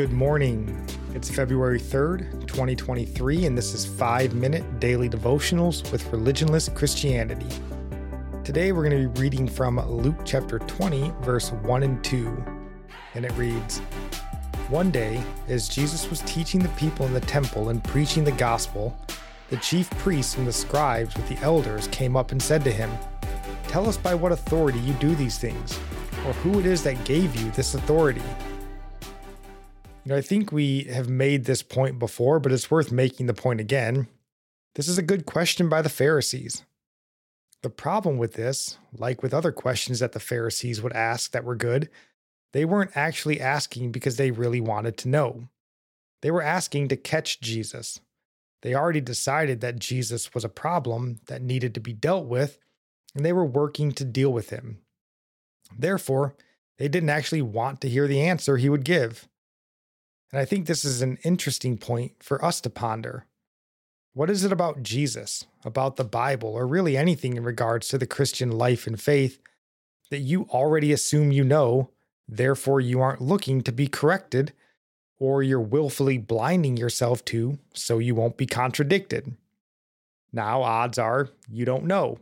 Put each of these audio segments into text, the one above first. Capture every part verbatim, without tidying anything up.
Good morning. It's February third, twenty twenty-three, and this is five minute Daily Devotionals with Religionless Christianity. Today we're going to be reading from Luke chapter twenty, verse one and two, and it reads, "One day, as Jesus was teaching the people in the temple and preaching the gospel, the chief priests and the scribes with the elders came up and said to him, 'Tell us by what authority you do these things, or who it is that gave you this authority.'" You know, I think we have made this point before, but it's worth making the point again. This is a good question by the Pharisees. The problem with this, like with other questions that the Pharisees would ask that were good, they weren't actually asking because they really wanted to know. They were asking to catch Jesus. They already decided that Jesus was a problem that needed to be dealt with, and they were working to deal with him. Therefore, they didn't actually want to hear the answer he would give. And I think this is an interesting point for us to ponder. What is it about Jesus, about the Bible, or really anything in regards to the Christian life and faith that you already assume you know, therefore you aren't looking to be corrected, or you're willfully blinding yourself to so you won't be contradicted? Now, odds are you don't know.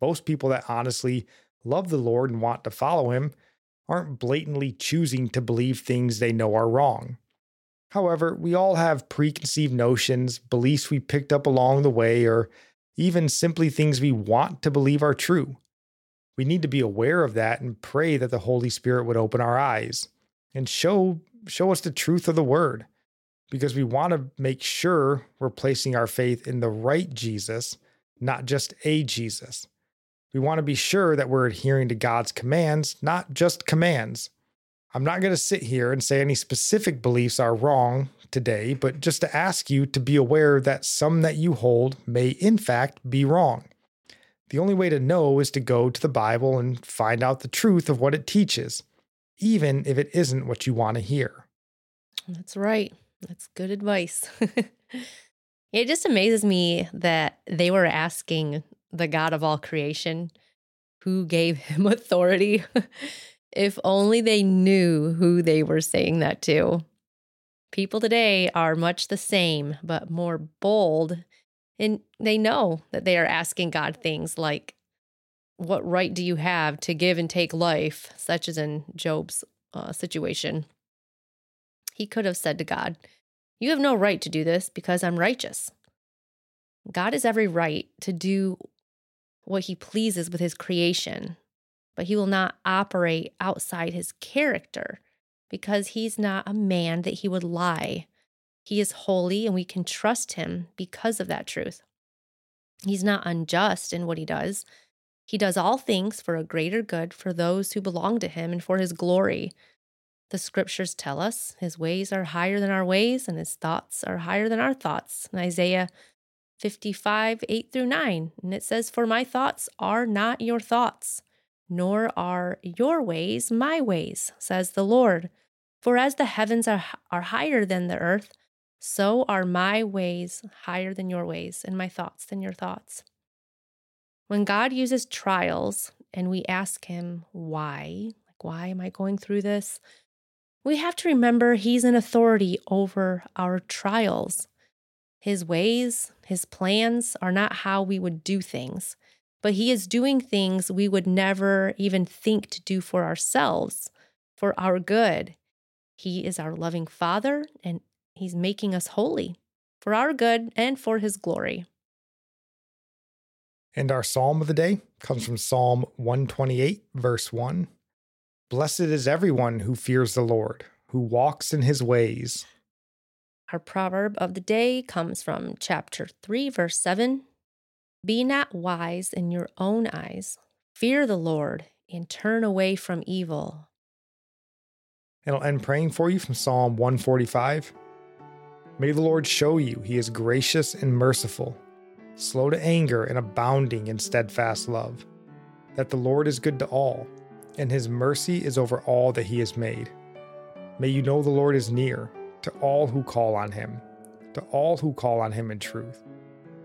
Most people that honestly love the Lord and want to follow him aren't blatantly choosing to believe things they know are wrong. However, we all have preconceived notions, beliefs we picked up along the way, or even simply things we want to believe are true. We need to be aware of that and pray that the Holy Spirit would open our eyes and show show us the truth of the Word, because we want to make sure we're placing our faith in the right Jesus, not just a Jesus. We want to be sure that we're adhering to God's commands, not just commands. I'm not going to sit here and say any specific beliefs are wrong today, but just to ask you to be aware that some that you hold may in fact be wrong. The only way to know is to go to the Bible and find out the truth of what it teaches, even if it isn't what you want to hear. That's right. That's good advice. It just amazes me that they were asking the God of all creation who gave him authority. If only they knew who they were saying that to. People today are much the same, but more bold, and they know that they are asking God things like, "What right do you have to give and take life?" such as in Job's uh, situation. He could have said to God, "You have no right to do this because I'm righteous." God has every right to do what he pleases with his creation, but he will not operate outside his character because he's not a man that he would lie. He is holy and we can trust him because of that truth. He's not unjust in what he does. He does all things for a greater good for those who belong to him and for his glory. The scriptures tell us his ways are higher than our ways and his thoughts are higher than our thoughts. In Isaiah fifty-five, eight through nine, and it says, "For my thoughts are not your thoughts, nor are your ways my ways, says the Lord. For as the heavens are, are higher than the earth, so are my ways higher than your ways, and my thoughts than your thoughts." When God uses trials and we ask him why, like, why am I going through this? We have to remember he's an authority over our trials. His ways, his plans are not how we would do things, but he is doing things we would never even think to do for ourselves, for our good. He is our loving Father, and he's making us holy for our good and for his glory. And our psalm of the day comes from Psalm one twenty-eight, verse one. "Blessed is everyone who fears the Lord, who walks in his ways." Our proverb of the day comes from chapter three, verse seven. "Be not wise in your own eyes. Fear the Lord and turn away from evil." And I'll end praying for you from Psalm one forty-five. "May the Lord show you he is gracious and merciful, slow to anger and abounding in steadfast love, that the Lord is good to all, and his mercy is over all that he has made. May you know the Lord is near, to all who call on him, to all who call on him in truth,